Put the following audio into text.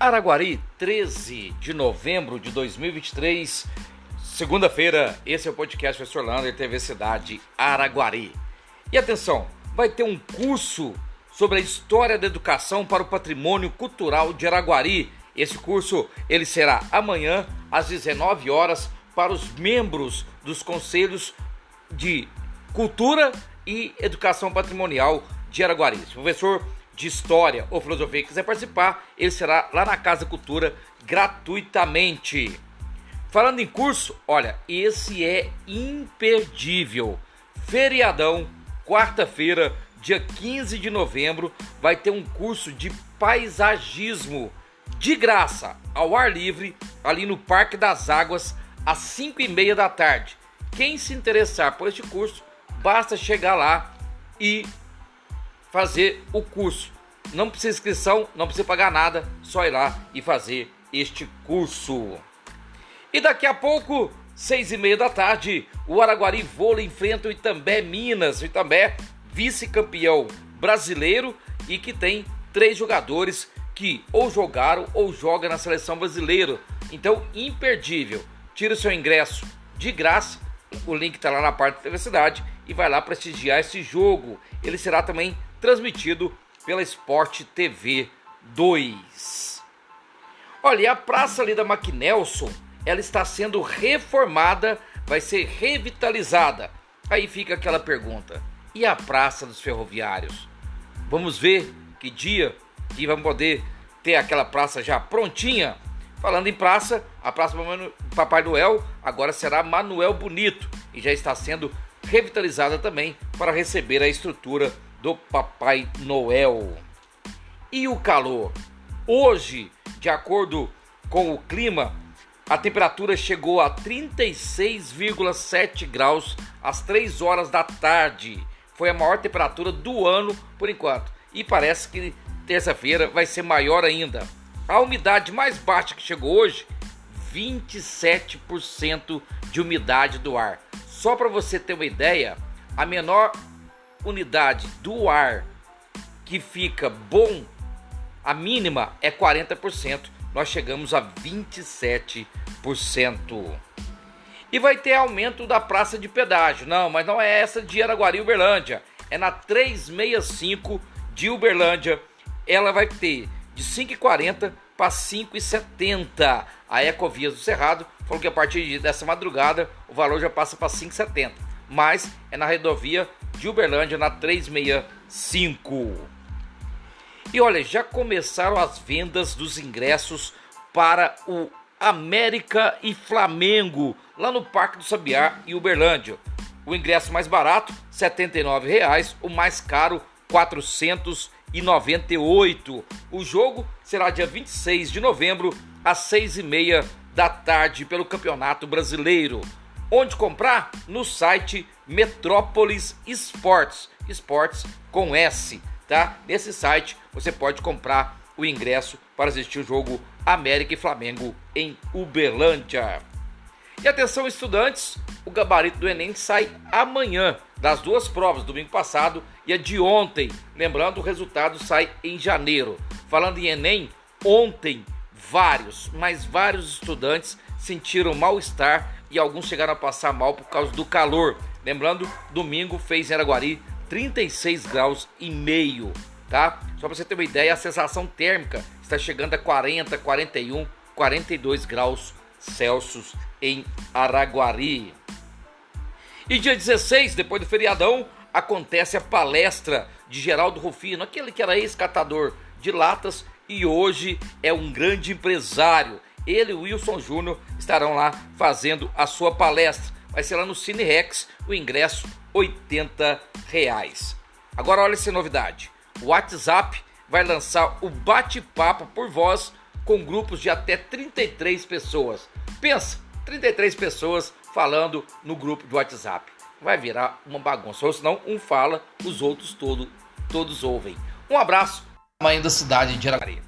Araguari, 13 de novembro de 2023, segunda-feira. Esse é o podcast Professor Lander, TV Cidade Araguari. E atenção, vai ter um curso sobre a história da educação para o patrimônio cultural de Araguari. Esse curso ele será amanhã às 19 horas para os membros dos conselhos de cultura e educação patrimonial de Araguari. O professor de História ou Filosofia que quiser participar, ele será lá na Casa Cultura gratuitamente. Falando em curso, olha, esse é imperdível. Feriadão, quarta-feira, dia 15 de novembro, vai ter um curso de paisagismo de graça, ao ar livre, ali no Parque das Águas, às 5h30 da tarde. Quem se interessar por este curso, basta chegar lá e fazer o curso. Não precisa inscrição, não precisa pagar nada, só ir lá e fazer este curso. E daqui a pouco, 6h30 da tarde, o Araguari Vôlei enfrenta o Itambé Minas. O Itambé, vice-campeão brasileiro e que tem 3 jogadores que ou jogaram ou jogam na seleção brasileira. Então, imperdível. Tira o seu ingresso de graça, o link está lá na parte da TV Cidade, e vai lá prestigiar esse jogo. Ele será também transmitido pela Esporte TV 2. Olha, e a praça ali da Mack Nelson, ela está sendo reformada, vai ser revitalizada. Aí fica aquela pergunta, e a Praça dos Ferroviários? Vamos ver que dia que vamos poder ter aquela praça já prontinha? Falando em praça, a Praça Papai Noel agora será Manuel Bonito e já está sendo revitalizada também para receber a estrutura do Papai Noel. E o calor? Hoje, de acordo com o clima, a temperatura chegou a 36,7 graus às 3 horas da tarde. Foi a maior temperatura do ano por enquanto e parece que terça-feira vai ser maior ainda. A umidade mais baixa que chegou hoje, 27% de umidade do ar. Só para você ter uma ideia, a menor unidade do ar que fica bom, a mínima é 40%. Nós chegamos a 27%. E vai ter aumento da praça de pedágio. Não, mas não é essa de Araguari, Uberlândia. É na 365 de Uberlândia. Ela vai ter de 5h40 para 5h70. A Ecovias do Cerrado falou que a partir dessa madrugada o valor já passa para 5,70, mas é na rodovia de Uberlândia, na 365. E olha, já começaram as vendas dos ingressos para o América e Flamengo, lá no Parque do Sabiá e Uberlândia. O ingresso mais barato, R$ 79,00, o mais caro, R$ 498. O jogo será dia 26 de novembro, às 6h30 da tarde, pelo Campeonato Brasileiro. Onde comprar? No site Metrópolis Esportes, Esportes com S, tá? Nesse site você pode comprar o ingresso para assistir o jogo América e Flamengo em Uberlândia. E atenção, estudantes, o gabarito do Enem sai amanhã, das 2 provas, domingo passado e a de ontem. Lembrando, o resultado sai em janeiro. Falando em Enem, ontem vários estudantes sentiram mal-estar e alguns chegaram a passar mal por causa do calor. Lembrando, domingo fez em Araguari 36,5 graus, tá? Só para você ter uma ideia, a sensação térmica está chegando a 40, 41, 42 graus Celsius em Araguari. E dia 16, depois do feriadão, acontece a palestra de Geraldo Rufino, aquele que era ex-catador de latas e hoje é um grande empresário. Ele e o Wilson Júnior estarão lá fazendo a sua palestra. Vai ser lá no Cine Rex, o ingresso R$ 80,00. Agora olha essa novidade. O WhatsApp vai lançar o bate-papo por voz com grupos de até 33 pessoas. Pensa, 33 pessoas falando no grupo de WhatsApp. Vai virar uma bagunça, ou senão um fala, os outros todos ouvem. Um abraço, tamanho da cidade de Araguari.